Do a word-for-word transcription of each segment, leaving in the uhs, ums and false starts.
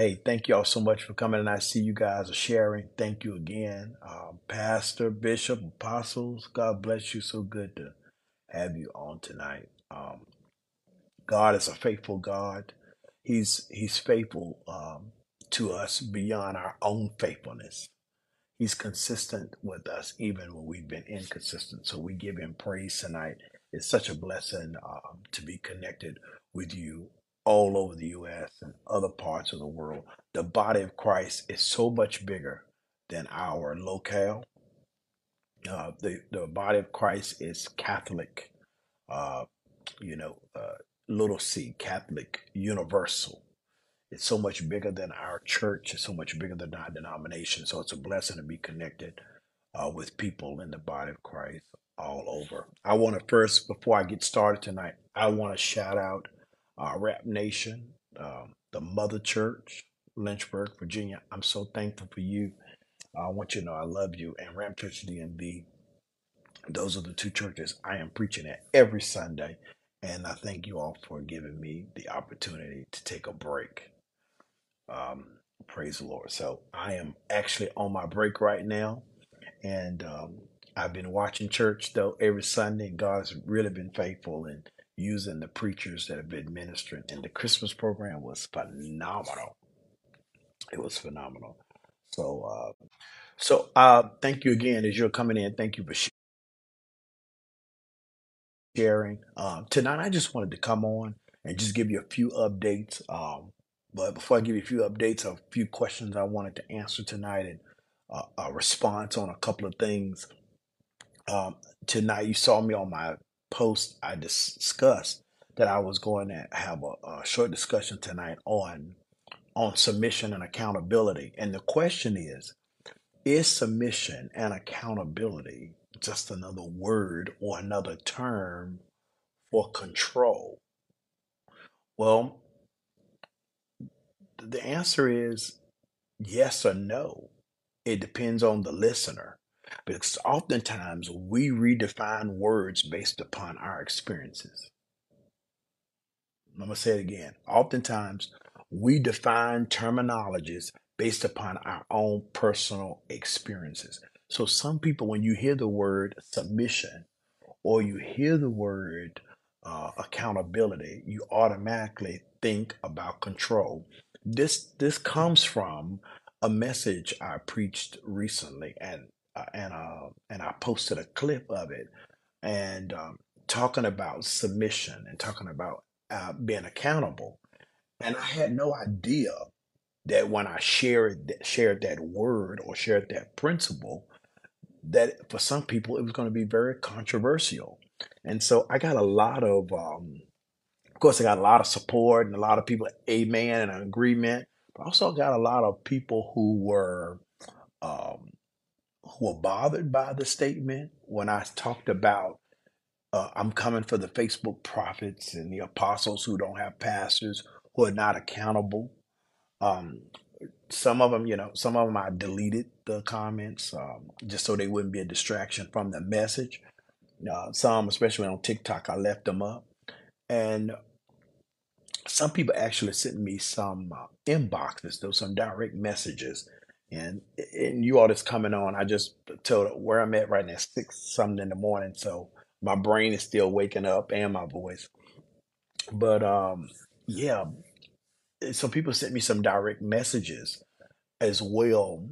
Hey, thank y'all so much for coming, and I see you guys are sharing. Thank you again. Uh, Pastor, Bishop, Apostles, God bless you. So good to have you on tonight. Um, God is a faithful God. He's He's faithful um, to us beyond our own faithfulness. He's consistent with us even when we've been inconsistent. So we give him praise tonight. It's such a blessing um, to be connected with you all over the U S and other parts of the world. The body of Christ is so much bigger than our locale. Uh, the, the body of Christ is Catholic, uh, you know, uh, little c, Catholic, universal. It's so much bigger than our church. It's so much bigger than our denomination. So it's a blessing to be connected uh, with people in the body of Christ all over. I want to first, before I get started tonight, I want to shout out our uh, Rap Nation, um, the Mother Church, Lynchburg, Virginia. I'm so thankful for you. I want you to know I love you. And Ramp Church D M V, those are the two churches I am preaching at every Sunday. And I thank you all for giving me the opportunity to take a break. Um, praise the Lord. So I am actually on my break right now. And um, I've been watching church, though, every Sunday. And God has really been faithful in using the preachers that have been ministering. And the Christmas program was phenomenal. It was phenomenal. So, uh, so uh, thank you again as you're coming in. Thank you for sharing. sharing. Um, tonight, I just wanted to come on and just give you a few updates. Um, but before I give you a few updates, a few questions I wanted to answer tonight and uh, a response on a couple of things. Um, tonight, you saw me on my post. I dis- discussed that I was going to have a, a short discussion tonight on, on submission and accountability. And the question is, is submission and accountability just another word or another term for control? Well, the answer is yes or no. It depends on the listener, because oftentimes we redefine words based upon our experiences. I'm going to say it again. Oftentimes we define terminologies based upon our own personal experiences. So some people, when you hear the word submission or you hear the word uh, accountability, you automatically think about control. This this comes from a message I preached recently, and uh, and uh, and I posted a clip of it, and um, talking about submission and talking about uh, being accountable. And I had no idea that when I shared shared that word or shared that principle, that for some people it was going to be very controversial. And so I got a lot of, um, of course, I got a lot of support and a lot of people, amen, and agreement. But I also got a lot of people who were um, who were bothered by the statement when I talked about uh, I'm coming for the Facebook prophets and the apostles who don't have pastors, who are not accountable. Um, some of them, you know, some of them I deleted the comments um, just so they wouldn't be a distraction from the message. Uh, some, especially on TikTok, I left them up. And some people actually sent me some uh, inboxes, though, some direct messages. And and you all that's coming on, I just told where I'm at right now, six something in the morning. So my brain is still waking up and my voice. But um, yeah. So people sent me some direct messages as well,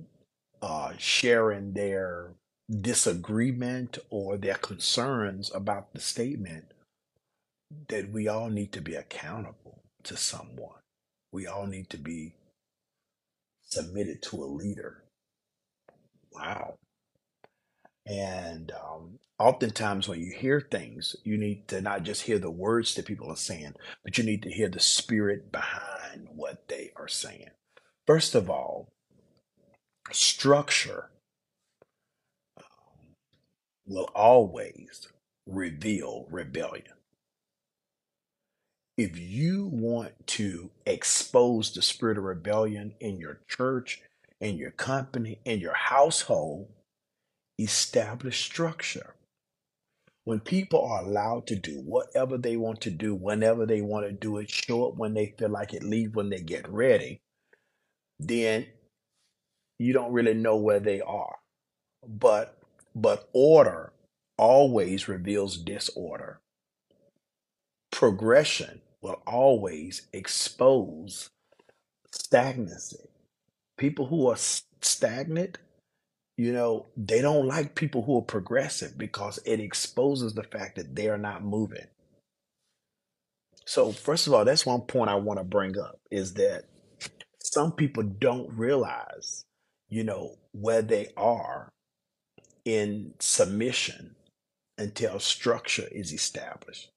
uh, sharing their disagreement or their concerns about the statement that we all need to be accountable to someone. We all need to be submitted to a leader. Wow. And um, oftentimes when you hear things, you need to not just hear the words that people are saying, but you need to hear the spirit behind what they are saying. First of all, structure um, will always reveal rebellion. If you want to expose the spirit of rebellion in your church, in your company, in your household, establish structure. When people are allowed to do whatever they want to do, whenever they want to do it, show up when they feel like it, leave when they get ready, then you don't really know where they are. But but order always reveals disorder. Progression will always expose stagnancy. People who are stagnant, you know, they don't like people who are progressive because it exposes the fact that they are not moving. So first of all, that's one point I want to bring up, is that some people don't realize, you know, where they are in submission until structure is established.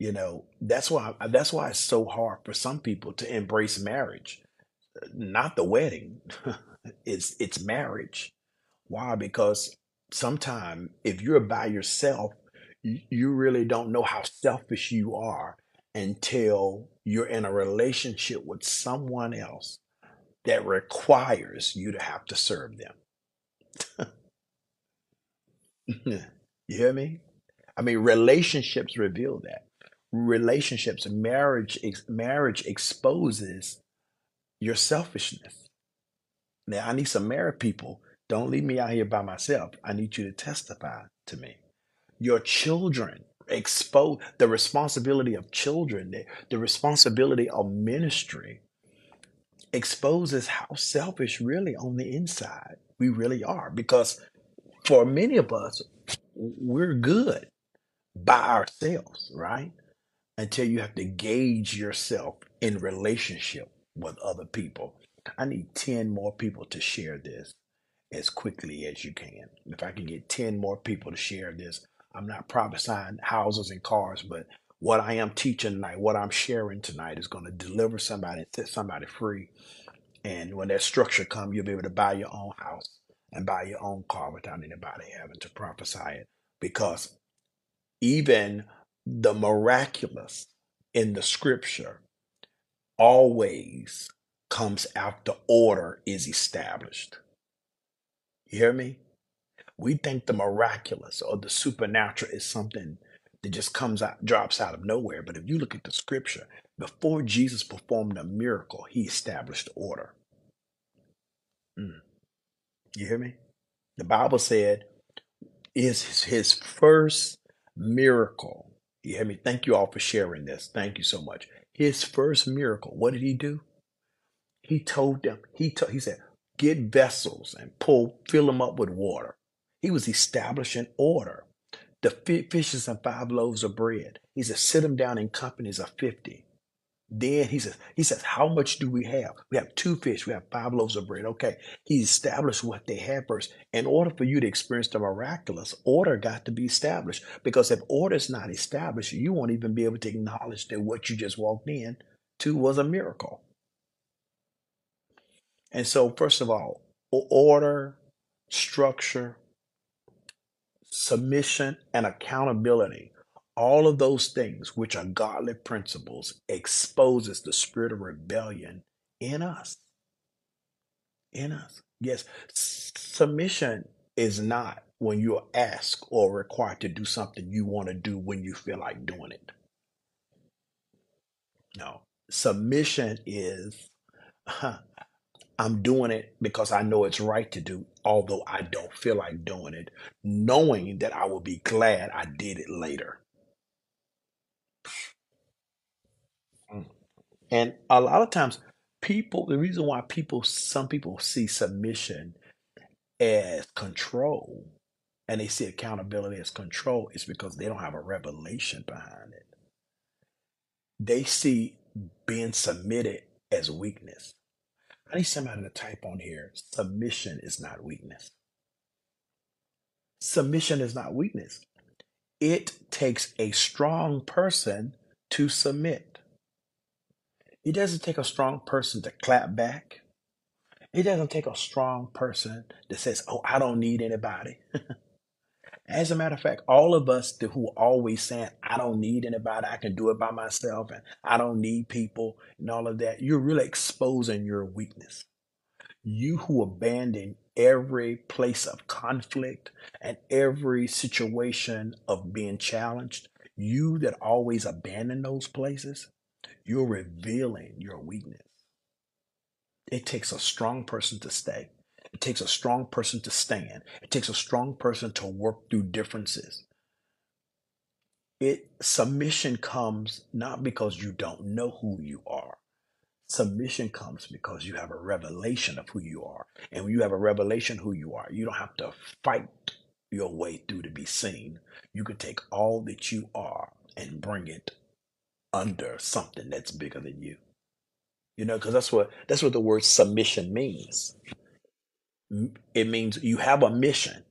You know, that's why that's why it's so hard for some people to embrace marriage, not the wedding. it's it's marriage. Why? Because sometimes if you're by yourself, you, you really don't know how selfish you are until you're in a relationship with someone else that requires you to have to serve them. You hear me? I mean, relationships reveal that. Relationships, marriage, marriage exposes your selfishness. Now, I need some married people. Don't leave me out here by myself. I need you to testify to me. Your children expose the responsibility of children, the, the responsibility of ministry exposes how selfish really on the inside we really are. Because for many of us, we're good by ourselves, right? Until you have to gauge yourself in relationship with other people. I need ten more people to share this as quickly as you can. If I can get ten more people to share this, I'm not prophesying houses and cars, but what I am teaching tonight, what I'm sharing tonight is going to deliver somebody and set somebody free. And when that structure comes, you'll be able to buy your own house and buy your own car without anybody having to prophesy it. Because even the miraculous in the scripture always comes after order is established. You hear me? We think the miraculous or the supernatural is something that just comes out, drops out of nowhere. But if you look at the scripture, before Jesus performed a miracle, he established order. Mm. You hear me? The Bible said is his first miracle. You hear me? Thank you all for sharing this. Thank you so much. His first miracle. What did he do? He told them, he, told, he said, get vessels and pull, fill them up with water. He was establishing order. The fishes and five loaves of bread. He said, sit them down in companies of fifty. Then he says, he says, how much do we have? We have two fish. We have five loaves of bread. Okay. He established what they had first. In order for you to experience the miraculous, order got to be established. Because if order is not established, you won't even be able to acknowledge that what you just walked in to was a miracle. And so, first of all, order, structure, submission, and accountability. All of those things, which are godly principles, exposes the spirit of rebellion in us. In us. Yes, submission is not when you're asked or required to do something you want to do when you feel like doing it. No, submission is, huh, I'm doing it because I know it's right to do, although I don't feel like doing it, knowing that I will be glad I did it later. And a lot of times people, the reason why people, some people see submission as control and they see accountability as control is because they don't have a revelation behind it. They see being submitted as weakness. I need somebody to type on here, submission is not weakness. Submission is not weakness. It takes a strong person to submit. It doesn't take a strong person to clap back. It doesn't take a strong person that says, oh, I don't need anybody. As a matter of fact, all of us who are always saying, I don't need anybody, I can do it by myself, and I don't need people and all of that, you're really exposing your weakness. You who abandon every place of conflict and every situation of being challenged, you that always abandon those places, you're revealing your weakness. It takes a strong person to stay. It takes a strong person to stand. It takes a strong person to work through differences. It submission comes not because you don't know who you are. Submission comes because you have a revelation of who you are. And when you have a revelation who you are, you don't have to fight your way through to be seen. You can take all that you are and bring it under something that's bigger than you. You know, because that's what that's what the word submission means. It means you have a mission,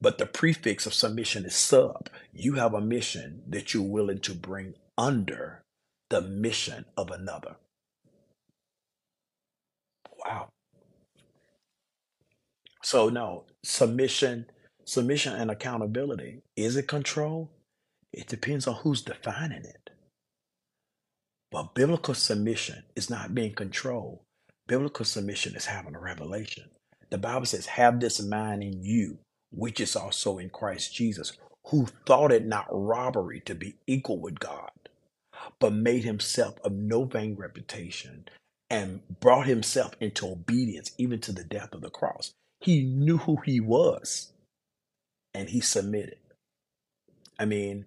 but the prefix of submission is sub. You have a mission that you're willing to bring under the mission of another. Wow. So no, submission, submission and accountability. Is it control? It depends on who's defining it. But biblical submission is not being controlled. Biblical submission is having a revelation. The Bible says, have this mind in you, which is also in Christ Jesus, who thought it not robbery to be equal with God, but made himself of no vain reputation and brought himself into obedience, even to the death of the cross. He knew who he was and he submitted. I mean,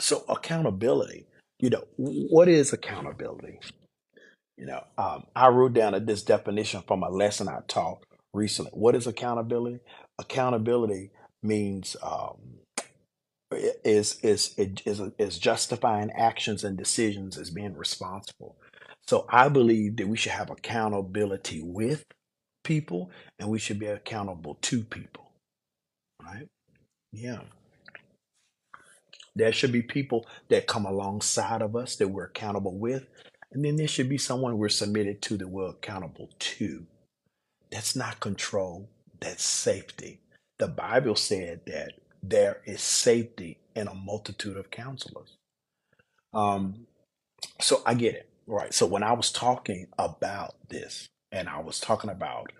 so accountability, you know, what is accountability? You know, um, I wrote down a, this definition from a lesson I taught recently. What is accountability? Accountability means um, is is is is justifying actions and decisions as being responsible. So I believe that we should have accountability with people, and we should be accountable to people. Right? Yeah. There should be people that come alongside of us that we're accountable with. And then there should be someone we're submitted to that we're accountable to. That's not control. That's safety. The Bible said that there is safety in a multitude of counselors. Um, so I get it. Right. So when I was talking about this and I was talking about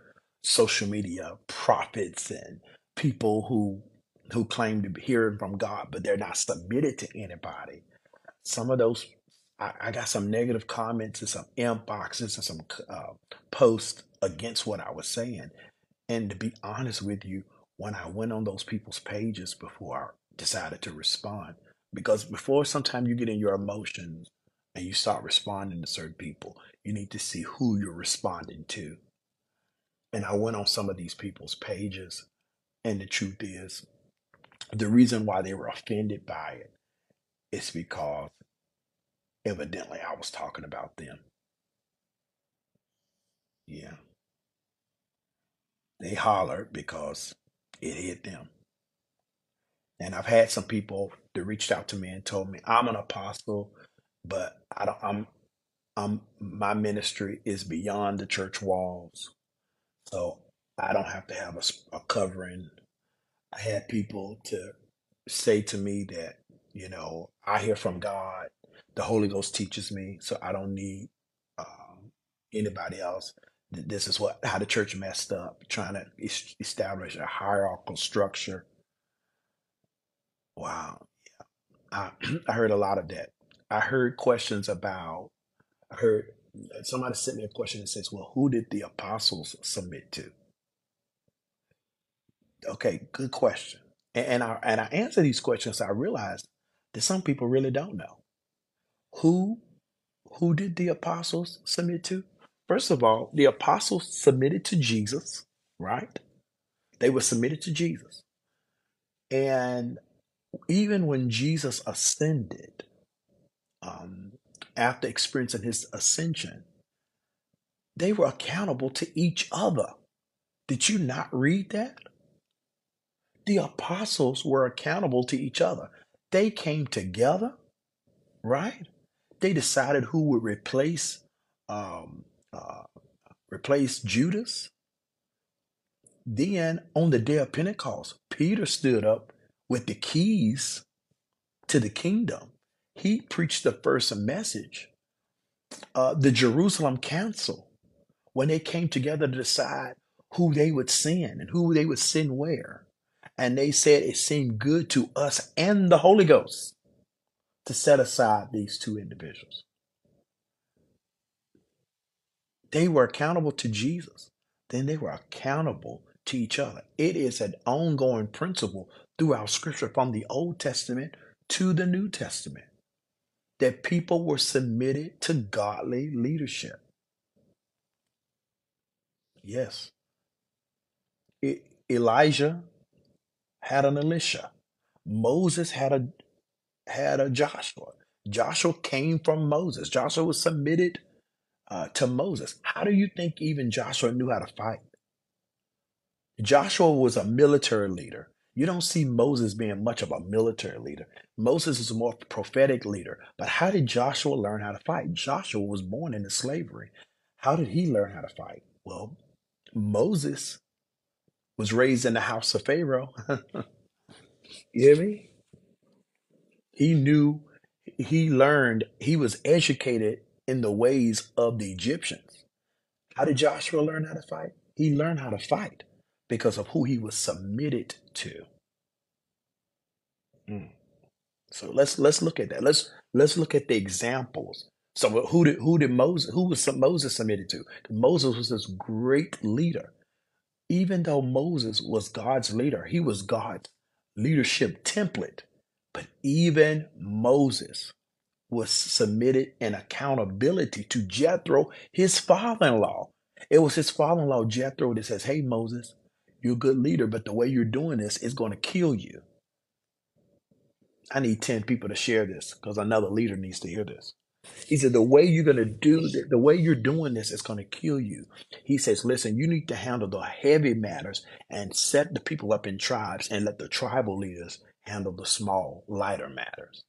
social media prophets and people who who claim to be hearing from God, but they're not submitted to anybody, some of those I got some negative comments and some inboxes and some uh, posts against what I was saying. And to be honest with you, when I went on those people's pages before I decided to respond, because before sometimes you get in your emotions and you start responding to certain people, you need to see who you're responding to. And I went on some of these people's pages, and the truth is, the reason why they were offended by it is because evidently, I was talking about them. Yeah. They hollered because it hit them. And I've had some people that reached out to me and told me, I'm an apostle, but I don't, I'm, I'm, my ministry is beyond the church walls. So I don't have to have a, a covering. I had people to say to me that, you know, I hear from God. The Holy Ghost teaches me, so I don't need um, anybody else. This is what how the church messed up, trying to es- establish a hierarchical structure. Wow. Yeah. I, I heard a lot of that. I heard questions about, I heard somebody sent me a question that says, well, who did the apostles submit to? Okay, good question. And, and, I, and I answer these questions, so I realized that some people really don't know. Who, who did the apostles submit to? First of all, the apostles submitted to Jesus, right? They were submitted to Jesus. And even when Jesus ascended, um, after experiencing his ascension, they were accountable to each other. Did you not read that? The apostles were accountable to each other. They came together, right? They decided who would replace um, uh, replace Judas. Then on the day of Pentecost, Peter stood up with the keys to the kingdom. He preached the first message. Uh, the Jerusalem Council, when they came together to decide who they would send and who they would send where. And they said it seemed good to us and the Holy Ghost to set aside these two individuals. They were accountable to Jesus. Then they were accountable to each other. It is an ongoing principle throughout Scripture from the Old Testament to the New Testament that people were submitted to godly leadership. Yes. It, Elijah had an Elisha. Moses had a had a Joshua. Joshua came from Moses. Joshua was submitted uh, to Moses. How do you think even Joshua knew how to fight? Joshua was a military leader. You don't see Moses being much of a military leader. Moses is a more prophetic leader. But how did Joshua learn how to fight? Joshua was born into slavery. How did he learn how to fight? Well, Moses was raised in the house of Pharaoh. You hear me? He knew, he learned, he was educated in the ways of the Egyptians. How did Joshua learn how to fight? He learned how to fight because of who he was submitted to. Mm. So let's let's look at that. Let's let's look at the examples. So who did who did Moses? Who was Moses submitted to? Moses was this great leader. Even though Moses was God's leader, he was God's leadership template. But even Moses was submitted in accountability to Jethro, his father-in-law. It was his father-in-law, Jethro, that says, hey, Moses, you're a good leader, but the way you're doing this is going to kill you. I need ten people to share this because another leader needs to hear this. He said, the way you're going to do this, the way you're doing this is going to kill you. He says, listen, you need to handle the heavy matters and set the people up in tribes and let the tribal leaders handle the small, lighter matters.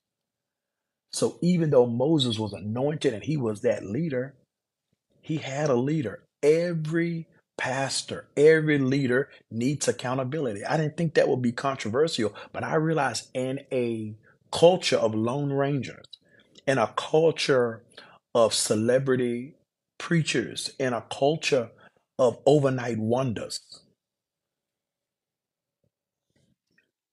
So even though Moses was anointed and he was that leader, he had a leader. Every pastor, every leader needs accountability. I didn't think that would be controversial, but I realized in a culture of lone rangers, in a culture of celebrity preachers, in a culture of overnight wonders,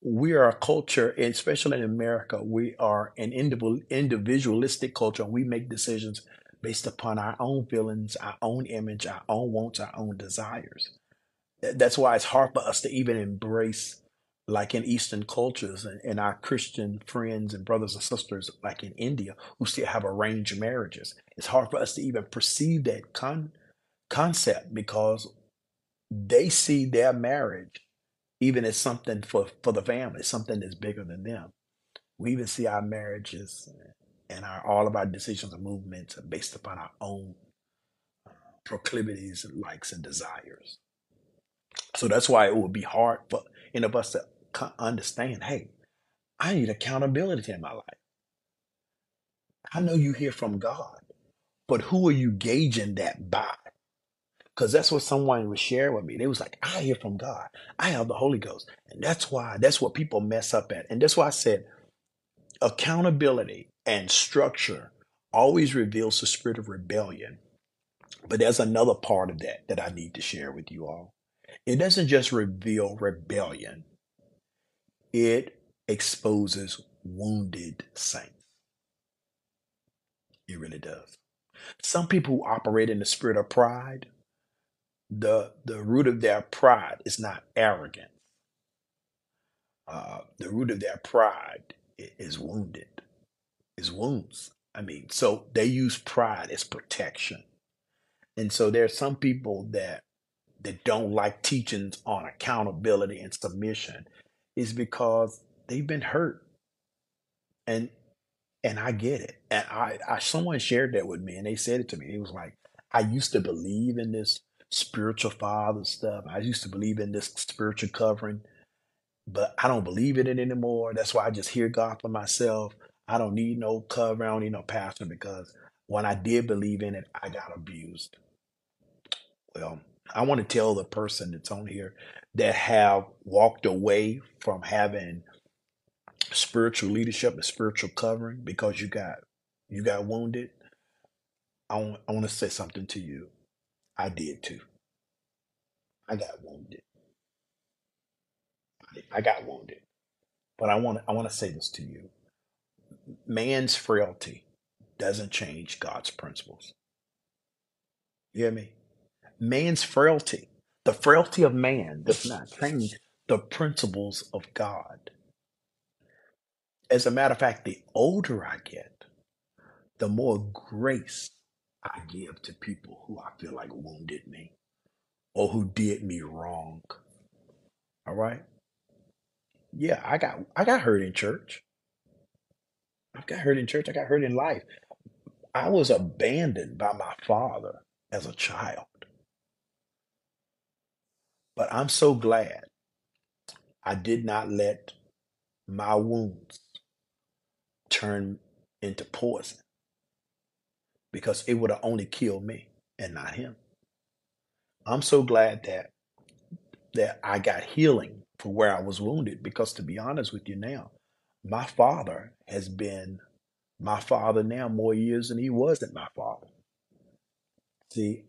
we are a culture, especially in America, we are an individualistic culture. We make decisions based upon our own feelings, our own image, our own wants, our own desires. That's why it's hard for us to even embrace, like in Eastern cultures and, and our Christian friends and brothers and sisters, like in India, who still have arranged marriages. It's hard for us to even perceive that con- concept because they see their marriage even as something for, for the family, something that's bigger than them. We even see our marriages and our all of our decisions and movements are based upon our own uh, proclivities and likes and desires. So that's why it would be hard for any of us to understand, hey, I need accountability in my life. I know you hear from God, but who are you gauging that by? Because that's what someone was sharing with me. They was like, I hear from God. I have the Holy Ghost. And that's why, that's what people mess up at. And that's why I said accountability and structure always reveals the spirit of rebellion. But there's another part of that that I need to share with you all. It doesn't just reveal rebellion. It exposes wounded saints. It really does. Some people who operate in the spirit of pride, the, the root of their pride is not arrogance. Uh, the root of their pride is wounded, is wounds. I mean, so they use pride as protection. And so there are some people that that don't like teachings on accountability and submission is because they've been hurt. And and I get it. And I, I someone shared that with me and they said it to me. It was like, I used to believe in this spiritual father stuff. I used to believe in this spiritual covering, but I don't believe in it anymore. That's why I just hear God for myself. I don't need no covering. I don't need no pastor because when I did believe in it, I got abused. Well, I want to tell the person that's on here that have walked away from having spiritual leadership and spiritual covering because you got you got wounded. I want, I want to say something to you. I did too. I got wounded. I got wounded. But I want I want to say this to you. Man's frailty doesn't change God's principles. You hear me? Man's frailty, the frailty of man does not change the principles of God. As a matter of fact, the older I get, the more grace I give to people who I feel like wounded me or who did me wrong. All right. Yeah, I got I got hurt in church. I got hurt in church. I got hurt in life. I was abandoned by my father as a child. But I'm so glad I did not let my wounds turn into poison, because it would have only killed me and not him. I'm so glad that that I got healing for where I was wounded, because to be honest with you now, my father has been my father now more years than he wasn't my father. See,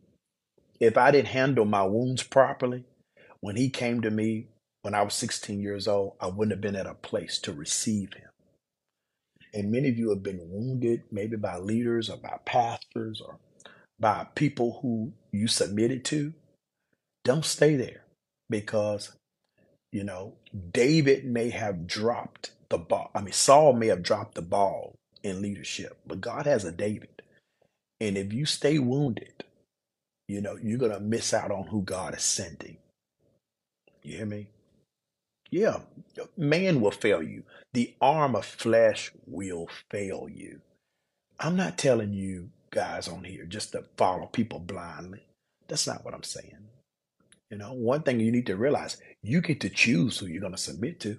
if I didn't handle my wounds properly, when he came to me when I was sixteen years old, I wouldn't have been at a place to receive him. And many of you have been wounded, maybe by leaders or by pastors or by people who you submitted to. Don't stay there, because, you know, David may have dropped the ball. I mean, Saul may have dropped the ball in leadership, but God has a David. And if you stay wounded, you know, you're going to miss out on who God is sending. You hear me? Yeah, man will fail you. The arm of flesh will fail you. I'm not telling you guys on here just to follow people blindly. That's not what I'm saying. You know, one thing you need to realize, you get to choose who you're going to submit to.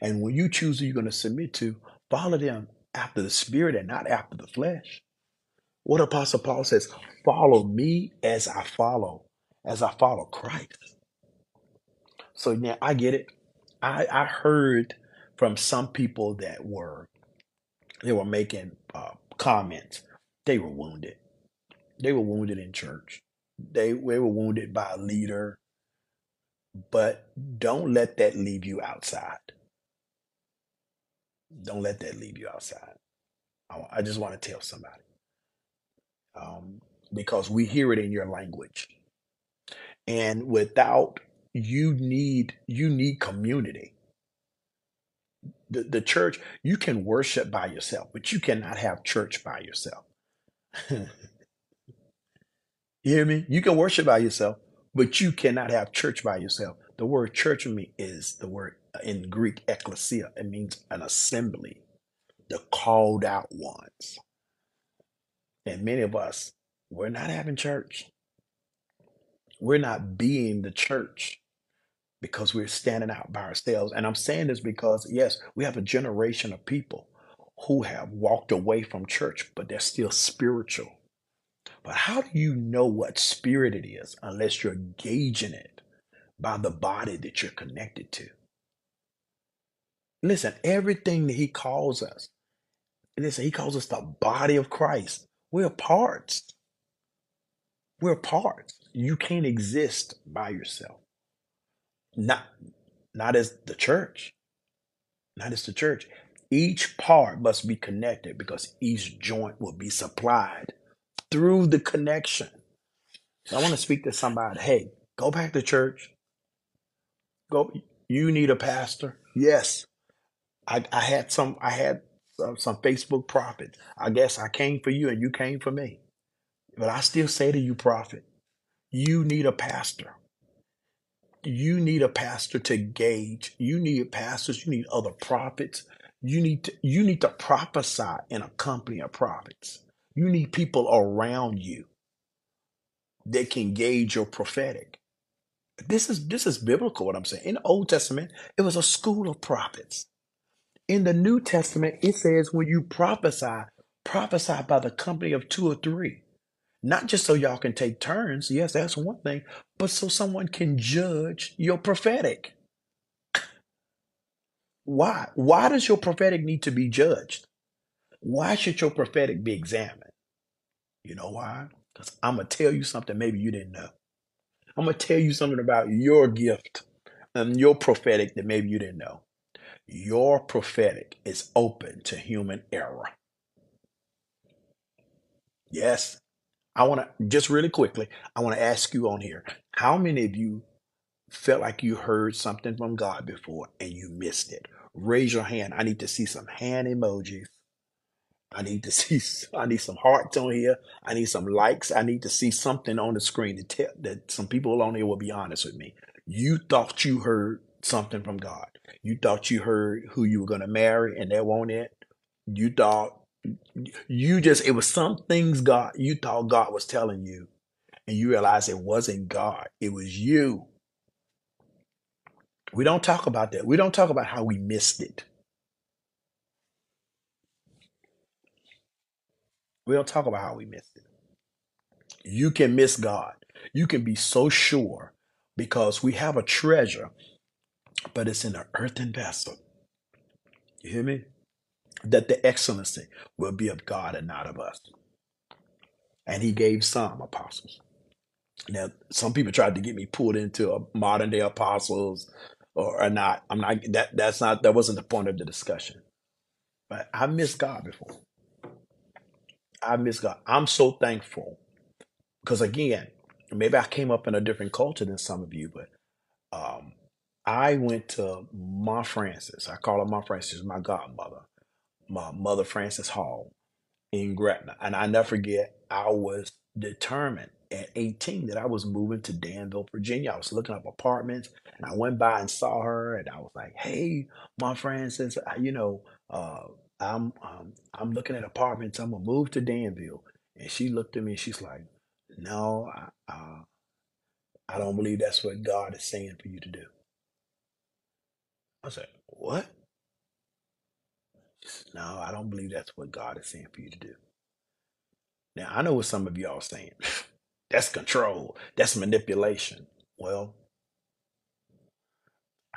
And when you choose who you're going to submit to, follow them after the spirit and not after the flesh. What Apostle Paul says, follow me as I follow, as I follow Christ. So now I get it. I, I heard from some people that were, they were making uh, comments. They were wounded. They were wounded in church. They, they were wounded by a leader. But don't let that leave you outside. Don't let that leave you outside. I, I just want to tell somebody. Um, because we hear it in your language. And without You need you need community. The, the church, you can worship by yourself, but you cannot have church by yourself. You hear me? You can worship by yourself, but you cannot have church by yourself. The word church in me is the word in Greek ecclesia. It means an assembly, the called out ones. And many of us, we're not having church. We're not being the church, because we're standing out by ourselves. And I'm saying this because, yes, we have a generation of people who have walked away from church, but they're still spiritual. But how do you know what spirit it is unless you're gauging it by the body that you're connected to? Listen, everything that he calls us, listen, he calls us the body of Christ. We're parts. We're parts. You can't exist by yourself. Not, not as the church. Not as the church. Each part must be connected, because each joint will be supplied through the connection. So I want to speak to somebody. Hey, go back to church. Go. You need a pastor. Yes. I, I had some, I had some, some Facebook prophet. I guess I came for you and you came for me. But I still say to you, prophet, you need a pastor. You need a pastor to gauge. You need pastors. You need other prophets. You need to, you need to prophesy in a company of prophets. You need people around you that can gauge your prophetic. This is, this is biblical, what I'm saying. In the Old Testament, it was a school of prophets. In the New Testament, it says when you prophesy, prophesy by the company of two or three. Not just so y'all can take turns. Yes, that's one thing. But so someone can judge your prophetic. Why? Why does your prophetic need to be judged? Why should your prophetic be examined? You know why? Because I'm going to tell you something maybe you didn't know. I'm going to tell you something about your gift and your prophetic that maybe you didn't know. Your prophetic is open to human error. Yes. I want to just really quickly, I want to ask you on here, how many of you felt like you heard something from God before and you missed it? Raise your hand. I need to see some hand emojis. I need to see, I need some hearts on here. I need some likes. I need to see something on the screen to tell that some people on here will be honest with me. You thought you heard something from God. You thought you heard who you were going to marry and that wasn't it. You thought you just, it was some things God, you thought God was telling you and you realized it wasn't God. It was you. We don't talk about that. We don't talk about how we missed it. We don't talk about how we missed it. You can miss God. You can be so sure because we have a treasure, but it's in an earthen vessel. You hear me? That the excellency will be of God and not of us. And he gave some apostles. Now, some people tried to get me pulled into a modern day apostles or, or not. I'm not, that, that's not, that wasn't the point of the discussion, but I missed God before. I miss God. I'm so thankful because, again, maybe I came up in a different culture than some of you, but um, I went to Ma Francis. I call her Ma Francis, my godmother, my mother Francis Hall in Gretna. And I never forget, I was determined at eighteen that I was moving to Danville, Virginia. I was looking up apartments and I went by and saw her and I was like, hey, Ma Francis, I, you know, uh, I'm um, I'm looking at apartments. I'm gonna move to Danville, and she looked at me. And she's like, "No, I, uh, I don't believe that's what God is saying for you to do." I said, "What?" She said, "No, I don't believe that's what God is saying for you to do." Now I know what some of y'all are saying. That's control. That's manipulation. Well,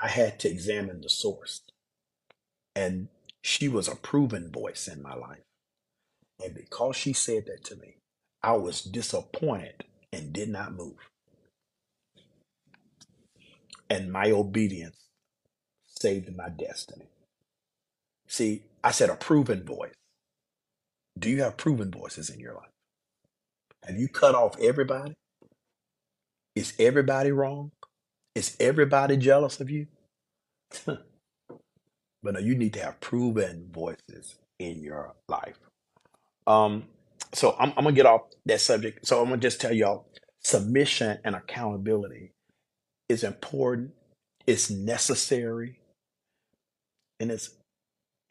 I had to examine the source, and she was a proven voice in my life. And because she said that to me, I was disappointed and did not move. And my obedience saved my destiny. See, I said a proven voice. Do you have proven voices in your life? Have you cut off everybody? Is everybody wrong? Is everybody jealous of you? But no, you need to have proven voices in your life. Um, so I'm, I'm going to get off that subject. So I'm going to just tell y'all, submission and accountability is important. It's necessary. And it's,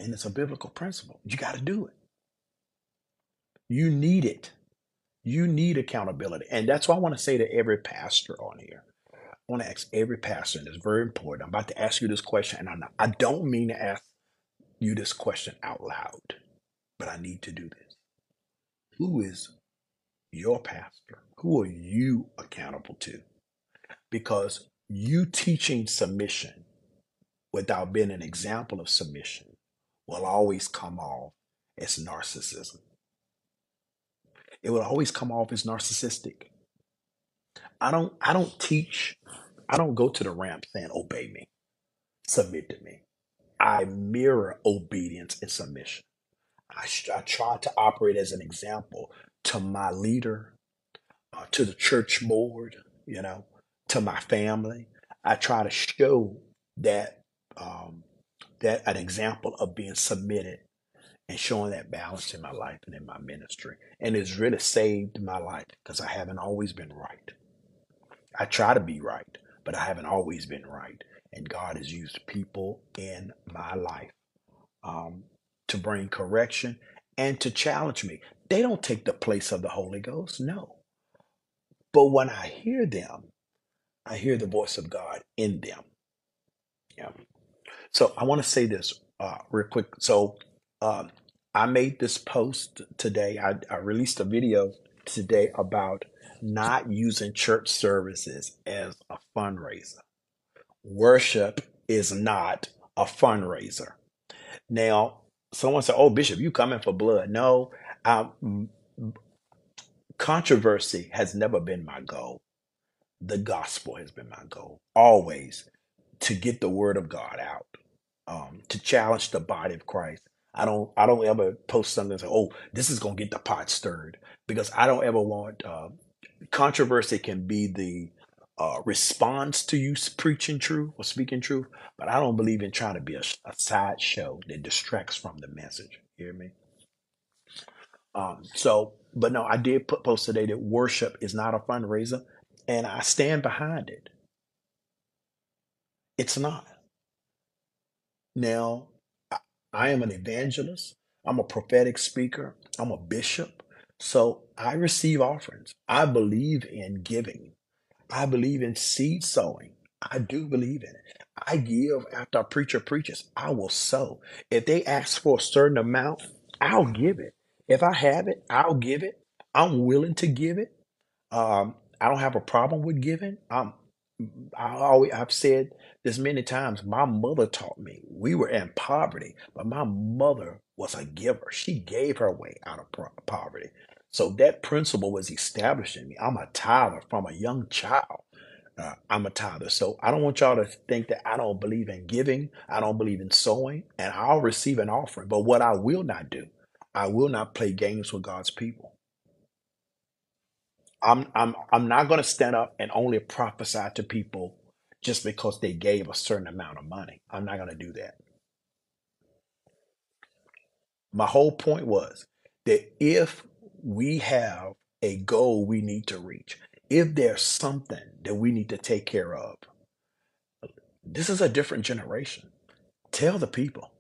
and it's a biblical principle. You got to do it. You need it. You need accountability. And that's why I want to say to every pastor on here. I want to ask every pastor, and it's very important. I'm about to ask you this question, and I'm not, I don't mean to ask you this question out loud, but I need to do this. Who is your pastor? Who are you accountable to? Because you teaching submission without being an example of submission will always come off as narcissism. It will always come off as narcissistic. I don't, I don't teach, I don't go to the ramp saying, obey me, submit to me. I mirror obedience and submission. I, I try to operate as an example to my leader, uh, to the church board, you know, to my family. I try to show that, um, that an example of being submitted and showing that balance in my life and in my ministry. And it's really saved my life because I haven't always been right. I try to be right, but I haven't always been right. And God has used people in my life um, to bring correction and to challenge me. They don't take the place of the Holy Ghost, no. But when I hear them, I hear the voice of God in them. Yeah. So I want to say this uh, real quick. So um, I made this post today. I, I released a video today about not using church services as a fundraiser. Worship is not a fundraiser. Now, someone said, oh, Bishop, you coming for blood. No, um, controversy has never been my goal. The gospel has been my goal, always, to get the word of God out, um, to challenge the body of Christ. I don't I don't ever post something and say, oh, this is going to get the pot stirred, because I don't ever want uh, controversy can be the uh, response to you preaching truth or speaking truth. But I don't believe in trying to be a, a sideshow that distracts from the message. You hear me? Um, so but no, I did put post today that worship is not a fundraiser, and I stand behind it. It's not. Now, I am an evangelist. I'm a prophetic speaker. I'm a bishop. So I receive offerings. I believe in giving. I believe in seed sowing. I do believe in it. I give after a preacher preaches. I will sow. If they ask for a certain amount, I'll give it. If I have it, I'll give it. I'm willing to give it. Um, I don't have a problem with giving. I'm I always, I've said this many times, my mother taught me. We were in poverty, but my mother was a giver. She gave her way out of poverty. So that principle was established in me. I'm a tither from a young child. Uh, I'm a tither. So I don't want y'all to think that I don't believe in giving. I don't believe in sowing, and I'll receive an offering. But what I will not do, I will not play games with God's people. I'm I'm I'm not going to stand up and only prophesy to people just because they gave a certain amount of money. I'm not going to do that. My whole point was that if we have a goal we need to reach, if there's something that we need to take care of, this is a different generation. Tell the people.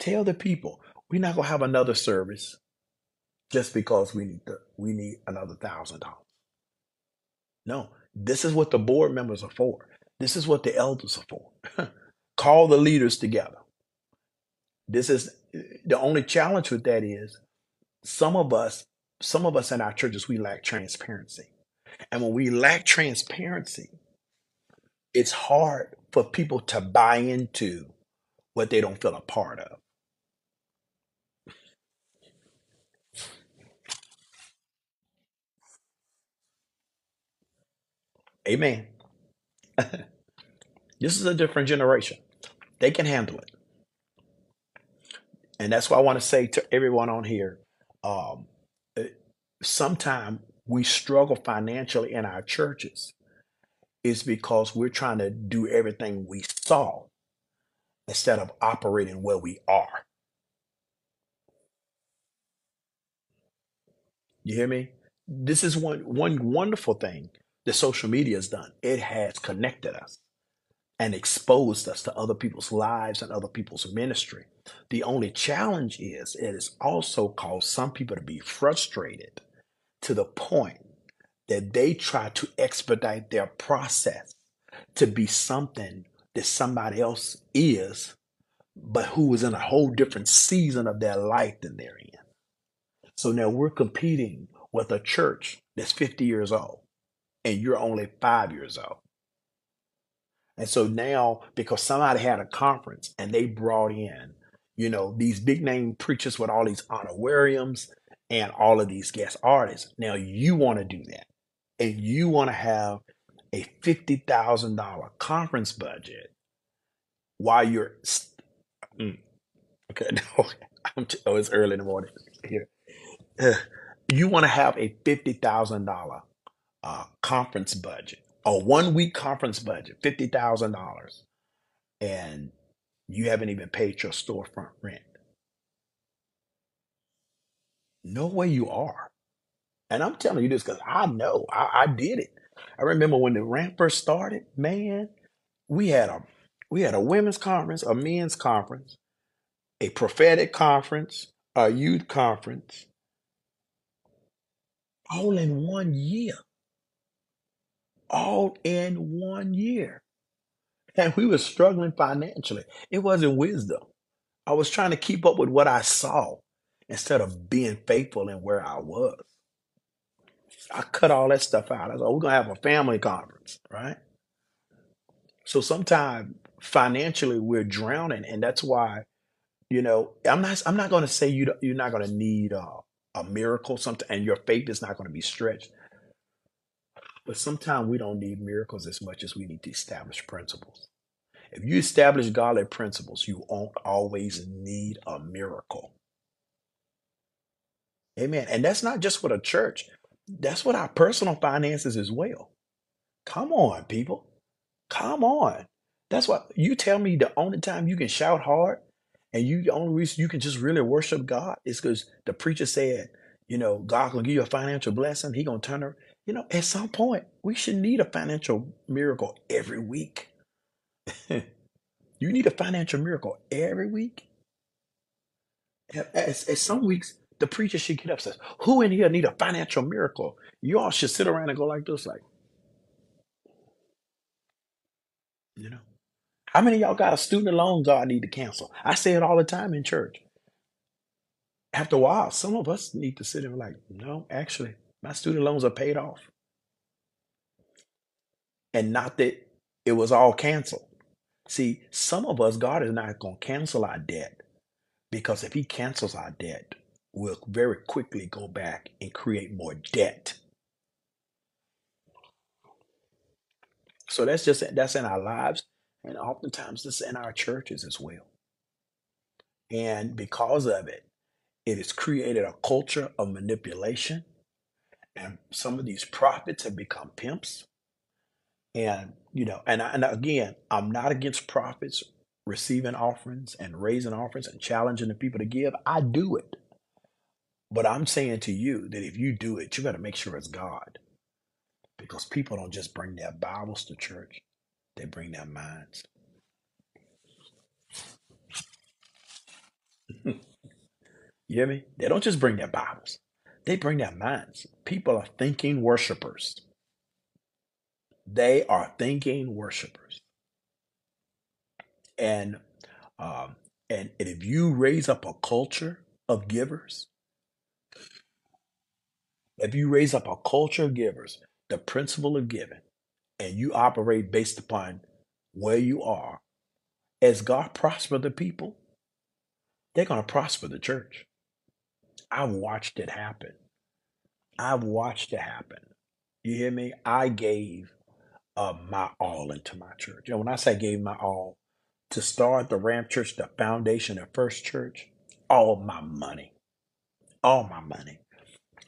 Tell the people, we're not going to have another service just because we need the, we need another thousand dollars. No, this is what the board members are for. This is what the elders are for. Call the leaders together. This is the only challenge with that is some of us, some of us in our churches, we lack transparency. And when we lack transparency, it's hard for people to buy into what they don't feel a part of. Amen. This is a different generation. They can handle it. And that's why I want to say to everyone on here, um, sometimes we struggle financially in our churches is because we're trying to do everything we saw instead of operating where we are. You hear me? This is one, one wonderful thing that social media has done. It has connected us and exposed us to other people's lives and other people's ministry. The only challenge is it has also caused some people to be frustrated to the point that they try to expedite their process to be something that somebody else is, but who is in a whole different season of their life than they're in. So now we're competing with a church that's fifty years old. And you're only five years old. And so now, because somebody had a conference and they brought in, you know, these big name preachers with all these honorariums and all of these guest artists. Now you want to do that. And you want to have a fifty thousand dollars conference budget while you're, mm, okay, no, I'm too, oh, it's early in the morning here. You want to have a fifty thousand dollars Uh, conference budget, a one week conference budget, fifty thousand dollars, and you haven't even paid your storefront rent. No way you are. And I'm telling you this because I know I, I did it. I remember when the Ramp first started, man, we had a we had a women's conference, a men's conference, a prophetic conference, a youth conference, all in one year. All in one year. And we were struggling financially. It wasn't wisdom. I was trying to keep up with what I saw instead of being faithful in where I was. I cut all that stuff out. I was like, we're going to have a family conference, right? So sometimes financially we're drowning. And that's why, you know, I'm not, I'm not going to say you, you're not going to need a, a miracle, something, and your faith is not going to be stretched. But sometimes we don't need miracles as much as we need to establish principles. If you establish godly principles, you won't always need a miracle. Amen. And that's not just with a church. That's with our personal finances as well. Come on, people. Come on. That's why you tell me the only time you can shout hard and you the only reason you can just really worship God is because the preacher said, you know, God gonna give you a financial blessing. He gonna turn her. You know, at some point, we should need a financial miracle every week. You need a financial miracle every week. As, as some weeks, the preacher should get up and say, who in here need a financial miracle? You all should sit around and go like this, like, you know. How many of y'all got a student loan God need to cancel? I say it all the time in church. After a while, some of us need to sit and be like, no, actually, my student loans are paid off. And not that it was all canceled. See, some of us, God is not going to cancel our debt, because if he cancels our debt, we'll very quickly go back and create more debt. So that's just, that's in our lives. And oftentimes this is in our churches as well. And because of it, it has created a culture of manipulation. And some of these prophets have become pimps. And, you know, and, I, and again, I'm not against prophets receiving offerings and raising offerings and challenging the people to give. I do it. But I'm saying to you that if you do it, you got to make sure it's God. Because people don't just bring their Bibles to church. They bring their minds. You hear me? They don't just bring their Bibles. They bring their minds. People are thinking worshipers. They are thinking worshipers. And, um, and if you raise up a culture of givers, if you raise up a culture of givers, the principle of giving, and you operate based upon where you are, as God prosper the people, they're going to prosper the church. I've watched it happen. I've watched it happen. You hear me? I gave uh, my all into my church. And when I say gave my all, to start the Ramp Church, the foundation, the first church, all my money, all my money.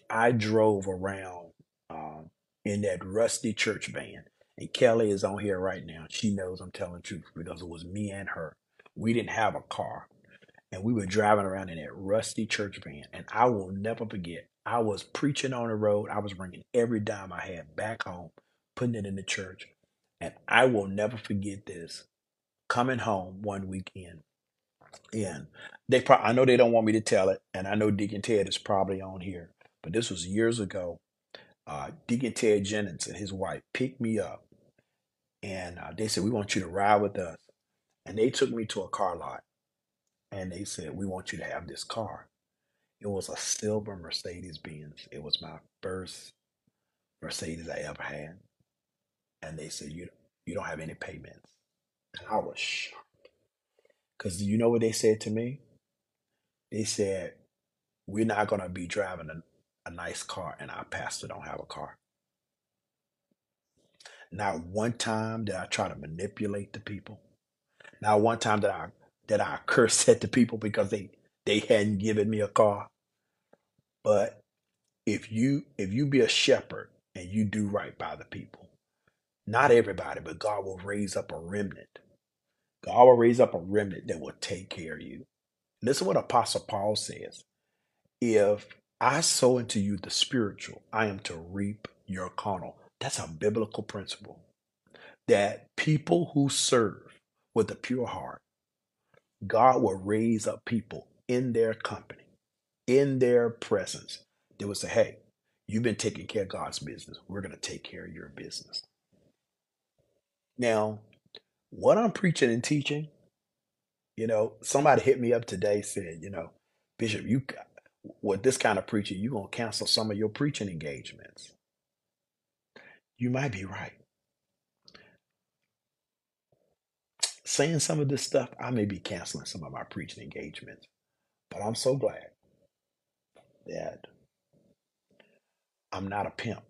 I drove around um, in that rusty church van. And Kelly is on here right now. She knows I'm telling the truth, because it was me and her. We didn't have a car. And we were driving around in that rusty church van. And I will never forget, I was preaching on the road. I was bringing every dime I had back home, putting it in the church. And I will never forget this. Coming home one weekend. And they pro- I know they don't want me to tell it. And I know Deacon Ted is probably on here. But this was years ago. Uh, Deacon Ted Jennings and his wife picked me up. And uh, they said, we want you to ride with us. And they took me to a car lot. And they said, we want you to have this car. It was a silver Mercedes-Benz. It was my first Mercedes I ever had. And they said, you, you don't have any payments. And I was shocked. Because you know what they said to me? They said, we're not going to be driving a, a nice car, and our pastor don't have a car. Not one time did I try to manipulate the people. Not one time did I that I cursed at the people because they, they hadn't given me a car. But if you if you be a shepherd and you do right by the people, not everybody, but God will raise up a remnant. God will raise up a remnant that will take care of you. Listen to what Apostle Paul says. If I sow into you the spiritual, I am to reap your carnal. That's a biblical principle. That people who serve with a pure heart, God will raise up people in their company, in their presence. They will say, hey, you've been taking care of God's business. We're going to take care of your business. Now, what I'm preaching and teaching, you know, somebody hit me up today, said, you know, Bishop, you with this kind of preaching, you're going to cancel some of your preaching engagements. You might be right. Saying some of this stuff, I may be canceling some of my preaching engagements, but I'm so glad that I'm not a pimp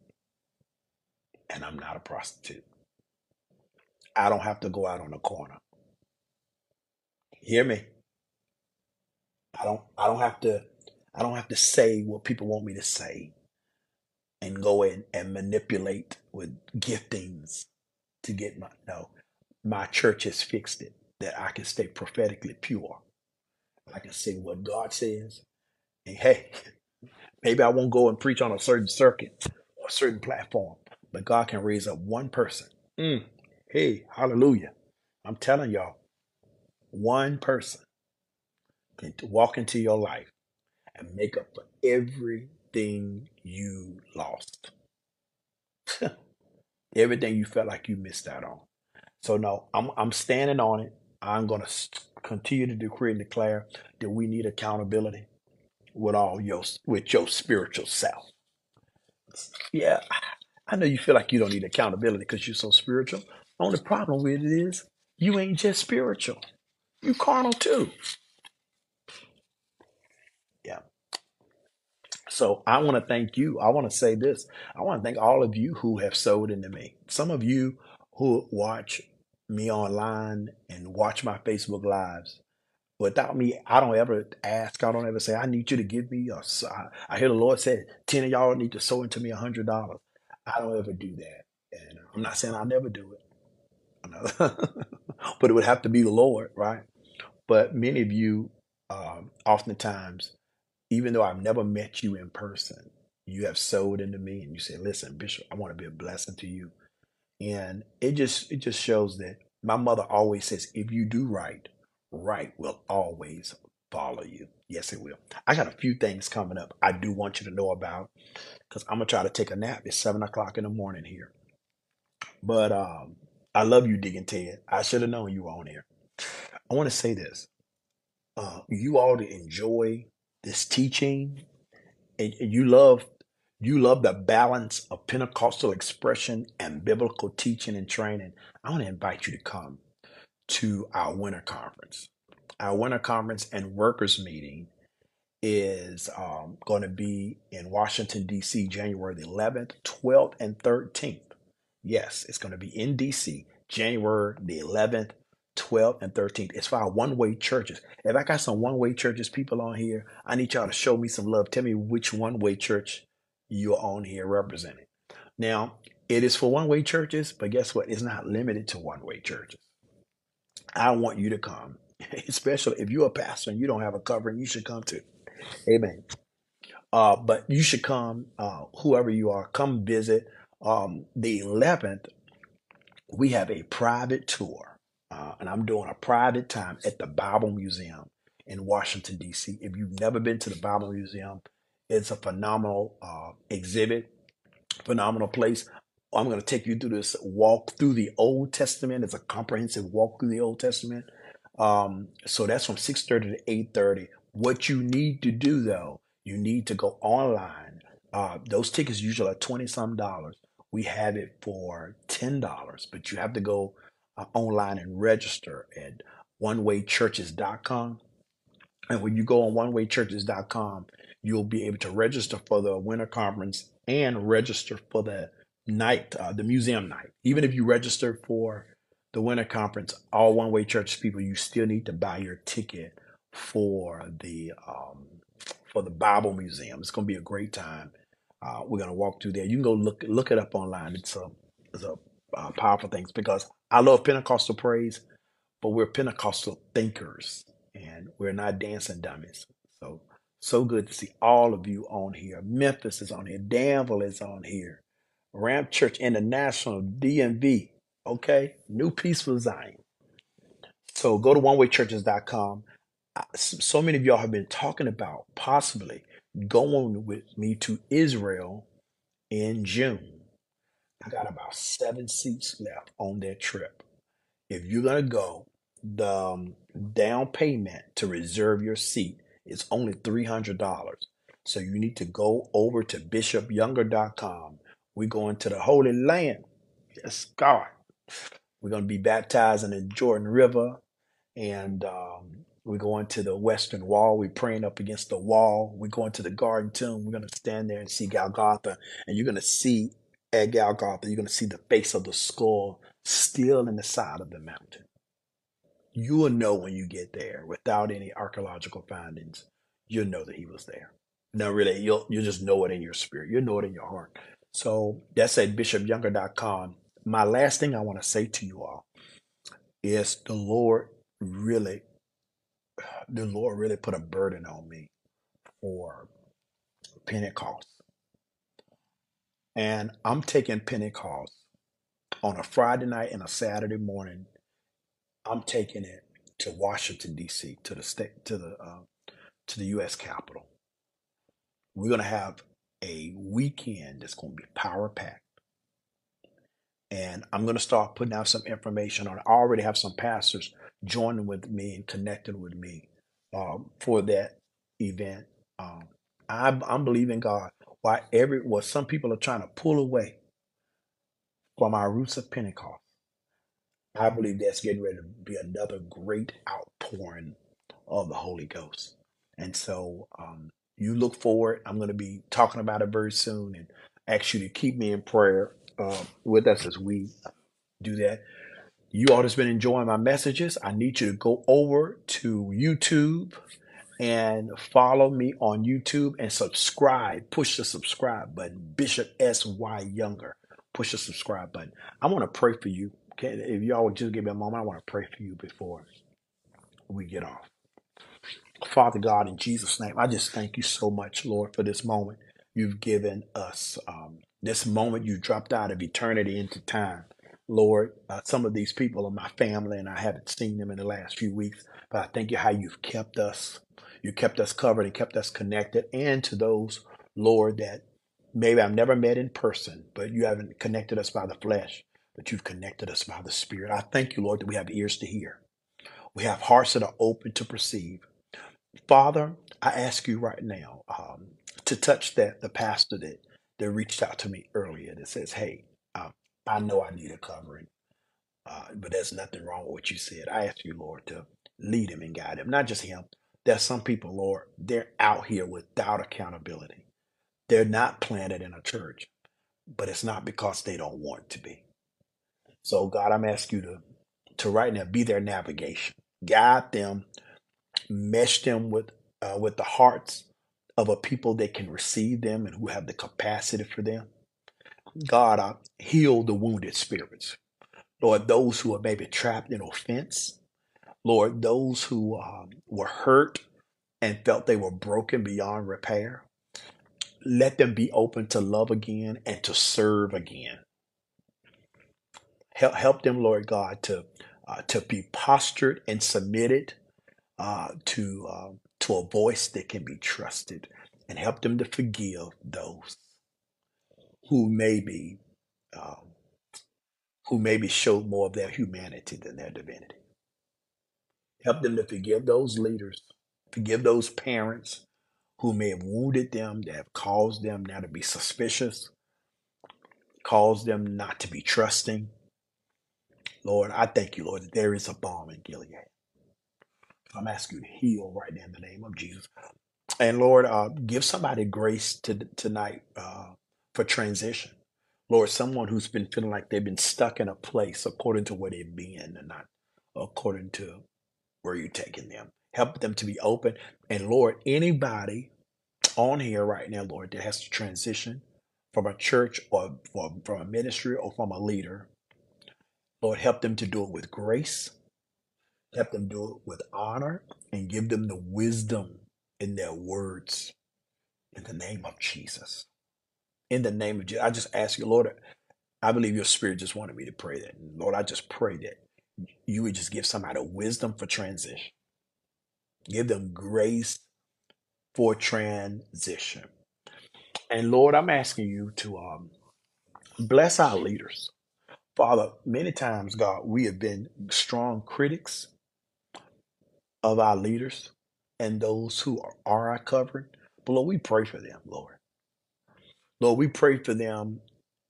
and I'm not a prostitute. I don't have to go out on the corner Hear me. I don't I don't have to I don't have to say what people want me to say and go in and manipulate with giftings to get my, no, my church has fixed it, that I can stay prophetically pure. I can say what God says. And hey, maybe I won't go and preach on a certain circuit or a certain platform, but God can raise up one person. Mm. Hey, hallelujah. I'm telling y'all, one person can walk into your life and make up for everything you lost. Everything you felt like you missed out on. So no, I'm, I'm standing on it. I'm going to continue to decree and declare that we need accountability with all your, with your spiritual self. Yeah, I know you feel like you don't need accountability because you're so spiritual. Only problem with it is you ain't just spiritual. You carnal too. Yeah. So I want to thank you. I want to say this. I want to thank all of you who have sowed into me. Some of you who watch me online and watch my Facebook lives. Without me, I don't ever ask. I don't ever say, I need you to give me a, I hear the Lord say, ten of y'all need to sow into me one hundred dollars. I don't ever do that. And I'm not saying I'll never do it. But it would have to be the Lord, right? But many of you, um, oftentimes, even though I've never met you in person, you have sowed into me and you say, listen, Bishop, I want to be a blessing to you. And it just it just shows that my mother always says, if you do right, right will always follow you. Yes, it will. I got a few things coming up I do want you to know about because I'm going to try to take a nap. It's seven o'clock in the morning here. But um, I love you, Deacon Ted. I should have known you were on here. I want to say this. Uh, you all to enjoy this teaching. And, and you love You love the balance of Pentecostal expression and biblical teaching and training. I want to invite you to come to our winter conference. Our winter conference and workers meeting is um, going to be in Washington, D C, January the eleventh, twelfth, and thirteenth. Yes, it's going to be in D C, January the eleventh, twelfth, and thirteenth. It's for our one-way churches. If I got some one-way churches people on here, I need y'all to show me some love. Tell me which one-way church you're on here represented. Now, it is for one-way churches, but guess what? It's not limited to one-way churches. I want you to come, especially if you're a pastor and you don't have a covering, you should come too. Amen. Uh, but you should come, uh, whoever you are, come visit. Um, the eleventh, we have a private tour, uh, and I'm doing a private time at the Bible Museum in Washington, D C. If you've never been to the Bible Museum, it's a phenomenal uh, exhibit, phenomenal place. I'm going to take you through this walk through the Old Testament. It's a comprehensive walk through the Old Testament. Um, so that's from six thirty to eight thirty. What you need to do, though, you need to go online. Uh, those tickets usually are twenty-some dollars. We have it for ten dollars, but you have to go uh, online and register at one way churches dot com. And when you go on one way churches dot com, you'll be able to register for the winter conference and register for the night, uh, the museum night. Even if you register for the winter conference, all one-way church people, you still need to buy your ticket for the um, for the Bible Museum. It's going to be a great time. Uh, we're going to walk through there. You can go look look it up online. It's a, it's a uh, powerful thing because I love Pentecostal praise, but we're Pentecostal thinkers and we're not dancing dummies. So. So good to see all of you on here. Memphis is on here. Danville is on here. Ramp Church International, D M V. Okay? New Peaceful Zion. So go to one way churches dot com. So many of y'all have been talking about possibly going with me to Israel in June. I got about seven seats left on that trip. If you're going to go, the um, down payment to reserve your seat, it's only three hundred dollars. So you need to go over to Bishop Younger dot com. We're going to the Holy Land. Yes, God. We're going to be baptized in the Jordan River. And um, we're going to the Western Wall. We're praying up against the wall. We're going to the Garden Tomb. We're going to stand there and see Golgotha. And you're going to see at Golgotha, you're going to see the face of the skull still in the side of the mountain. You will know when you get there without any archaeological findings. You'll know that he was there. No, really, you'll you'll just know it in your spirit. You'll know it in your heart. So that's at Bishop Younger dot com. My last thing I want to say to you all is the Lord really, the Lord really put a burden on me for Pentecost. And I'm taking Pentecost on a Friday night and a Saturday morning. I'm taking it to Washington, D C, to the state, to the uh, to the U S Capitol. We're going to have a weekend that's going to be power-packed. And I'm going to start putting out some information on it. I already have some pastors joining with me and connecting with me um, for that event. Um, I, I'm believing God. Why every well, some people are trying to pull away from our roots of Pentecost. I believe that's getting ready to be another great outpouring of the Holy Ghost. And so um, you look forward. I'm going to be talking about it very soon and ask you to keep me in prayer uh, with us as we do that. You all just been enjoying my messages. I need you to go over to YouTube and follow me on YouTube and subscribe. Push the subscribe button. Bishop S Y. Younger. Push the subscribe button. I want to pray for you. Okay, if y'all would just give me a moment, I want to pray for you before we get off. Father God, in Jesus' name, I just thank you so much, Lord, for this moment you've given us. Um, this moment you dropped out of eternity into time. Lord, uh, some of these people are my family, and I haven't seen them in the last few weeks. But I thank you how you've kept us. You kept us covered and kept us connected. And to those, Lord, that maybe I've never met in person, but you haven't connected us by the flesh, but you've connected us by the Spirit. I thank you, Lord, that we have ears to hear. We have hearts that are open to perceive. Father, I ask you right now um, to touch that the pastor that, that reached out to me earlier that says, hey, um, I know I need a covering, uh, but there's nothing wrong with what you said. I ask you, Lord, to lead him and guide him. Not just him. There's some people, Lord, they're out here without accountability. They're not planted in a church, but it's not because they don't want to be. So, God, I'm asking you to, to right now be their navigation. Guide them. Mesh them with, uh, with the hearts of a people that can receive them and who have the capacity for them. God, I heal the wounded spirits. Lord, those who are maybe trapped in offense. Lord, those who um, were hurt and felt they were broken beyond repair. Let them be open to love again and to serve again. Help, help them, Lord God, to uh, to be postured and submitted uh, to uh, to a voice that can be trusted, and help them to forgive those who maybe um, who maybe showed more of their humanity than their divinity. Help them to forgive those leaders, forgive those parents who may have wounded them, that have caused them now to be suspicious, caused them not to be trusting. Lord, I thank you, Lord, that there is a balm in Gilead. I'm asking you to heal right now in the name of Jesus. And Lord, uh, give somebody grace to, tonight uh, for transition. Lord, someone who's been feeling like they've been stuck in a place according to where they've been and not according to where you're taking them. Help them to be open. And Lord, anybody on here right now, Lord, that has to transition from a church or from, from a ministry or from a leader, Lord, help them to do it with grace. Help them do it with honor, and give them the wisdom in their words. In the name of Jesus. In the name of Jesus. I just ask you, Lord, I believe your spirit just wanted me to pray that. Lord, I just pray that you would just give somebody wisdom for transition. Give them grace for transition. And Lord, I'm asking you to um, bless our leaders. Father, many times, God, we have been strong critics of our leaders and those who are, are our covering. But Lord, we pray for them, Lord. Lord, we pray for them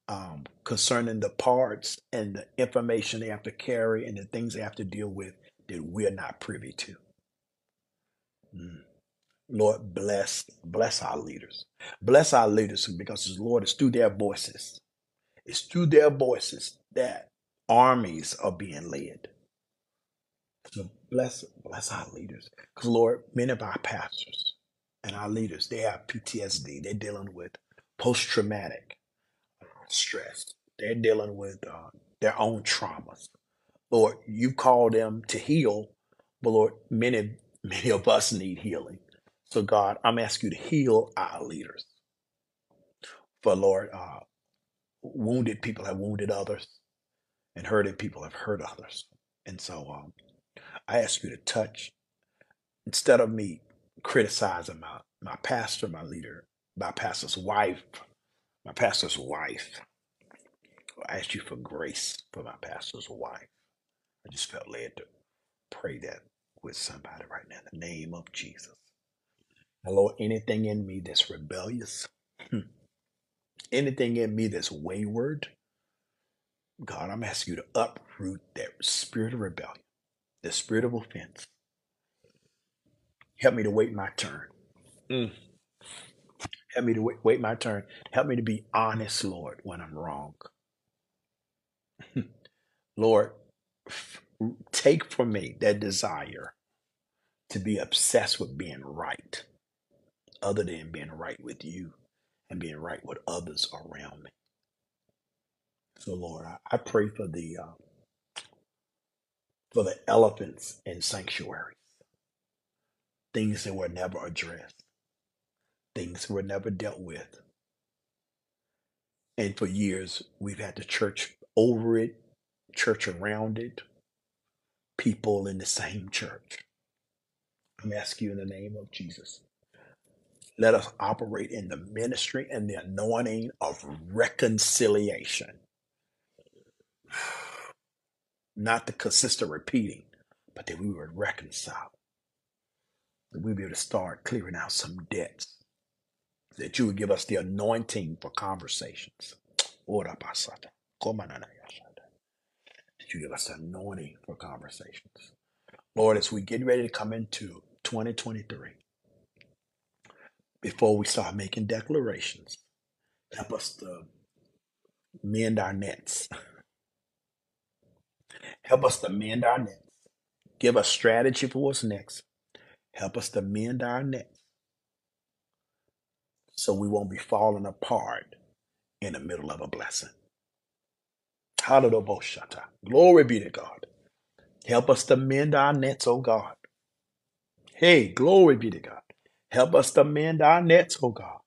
um, concerning the parts and the information they have to carry and the things they have to deal with that we're not privy to. Mm. Lord, bless, bless our leaders. Bless our leaders because, Lord, it's through their voices. It's through their voices that armies are being led. So Bless, bless our leaders. Because, Lord, many of our pastors and our leaders, they have P T S D. They're dealing with post-traumatic stress. They're dealing with uh, their own traumas. Lord, you call them to heal, but, Lord, many, many of us need healing. So, God, I'm asking you to heal our leaders. For, Lord, uh, wounded people have wounded others, and hurted people have hurt others. And so um, I ask you to touch, instead of me criticizing my, my pastor, my leader, my pastor's wife, my pastor's wife, I ask you for grace for my pastor's wife. I just felt led to pray that with somebody right now in the name of Jesus. And Lord, anything in me that's rebellious, anything in me that's wayward, God, I'm asking you to uproot that spirit of rebellion, the spirit of offense. Help me to wait my turn. Mm. Help me to wait, wait my turn. Help me to be honest, Lord, when I'm wrong. Lord, f- take from me that desire to be obsessed with being right, other than being right with you and being right with others around me. So, Lord, I pray for the uh, for the elephants in sanctuaries, things that were never addressed, things that were never dealt with. And for years, we've had the church over it, church around it, people in the same church. I'm asking you in the name of Jesus, let us operate in the ministry and the anointing of reconciliation. Not the consistent repeating, but that we would reconcile. That we'd be able to start clearing out some debts. That you would give us the anointing for conversations. That you give us the anointing for conversations. Lord, as we get ready to come into twenty twenty-three, before we start making declarations, help us to mend our nets. Help us to mend our nets. Give us strategy for what's next. Help us to mend our nets so we won't be falling apart in the middle of a blessing. Hallelujah. Glory be to God. Help us to mend our nets, oh God. Hey, glory be to God. Help us to mend our nets, oh God,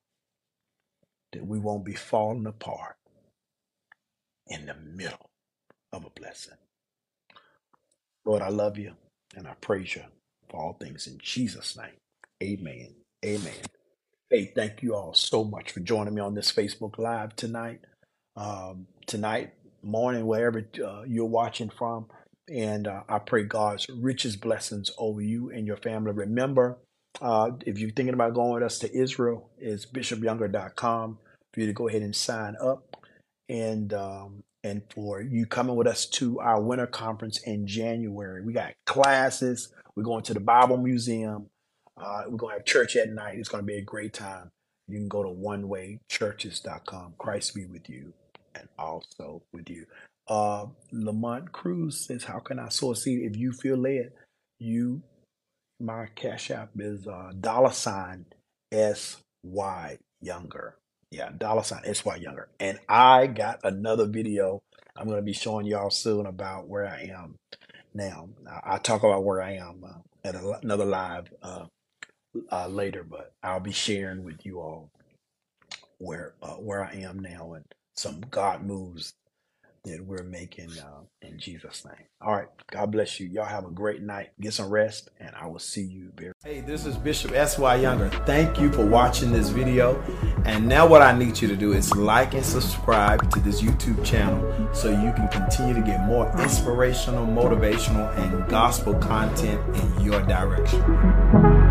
that we won't be falling apart in the middle of a blessing. Lord, I love you and I praise you for all things in Jesus' name. Amen. Amen. Hey, thank you all so much for joining me on this Facebook Live tonight, um, tonight, morning, wherever uh, you're watching from. And uh, I pray God's richest blessings over you and your family. Remember, uh, if you're thinking about going with us to Israel, it's Bishop Younger dot com for you to go ahead and sign up. And, um, And for you coming with us to our winter conference in January, we got classes. We're going to the Bible Museum. Uh, we're going to have church at night. It's going to be a great time. You can go to One Way Churches dot com. Christ be with you and also with you. Uh, Lamont Cruz says, how can I sow a seed? If you feel led, you, my Cash App is uh, dollar sign S Y Younger. Yeah, dollar sign S Y Younger. And I got another video I'm going to be showing y'all soon about where I am now. I, I talk about where I am uh, at a, another live uh, uh, later, but I'll be sharing with you all where uh, where I am now and some God moves that we're making uh, in Jesus' name. All right, God bless you. Y'all have a great night. Get some rest, and I will see you very soon. Hey, this is Bishop S Y. Younger. Thank you for watching this video. And now what I need you to do is like and subscribe to this YouTube channel so you can continue to get more inspirational, motivational, and gospel content in your direction.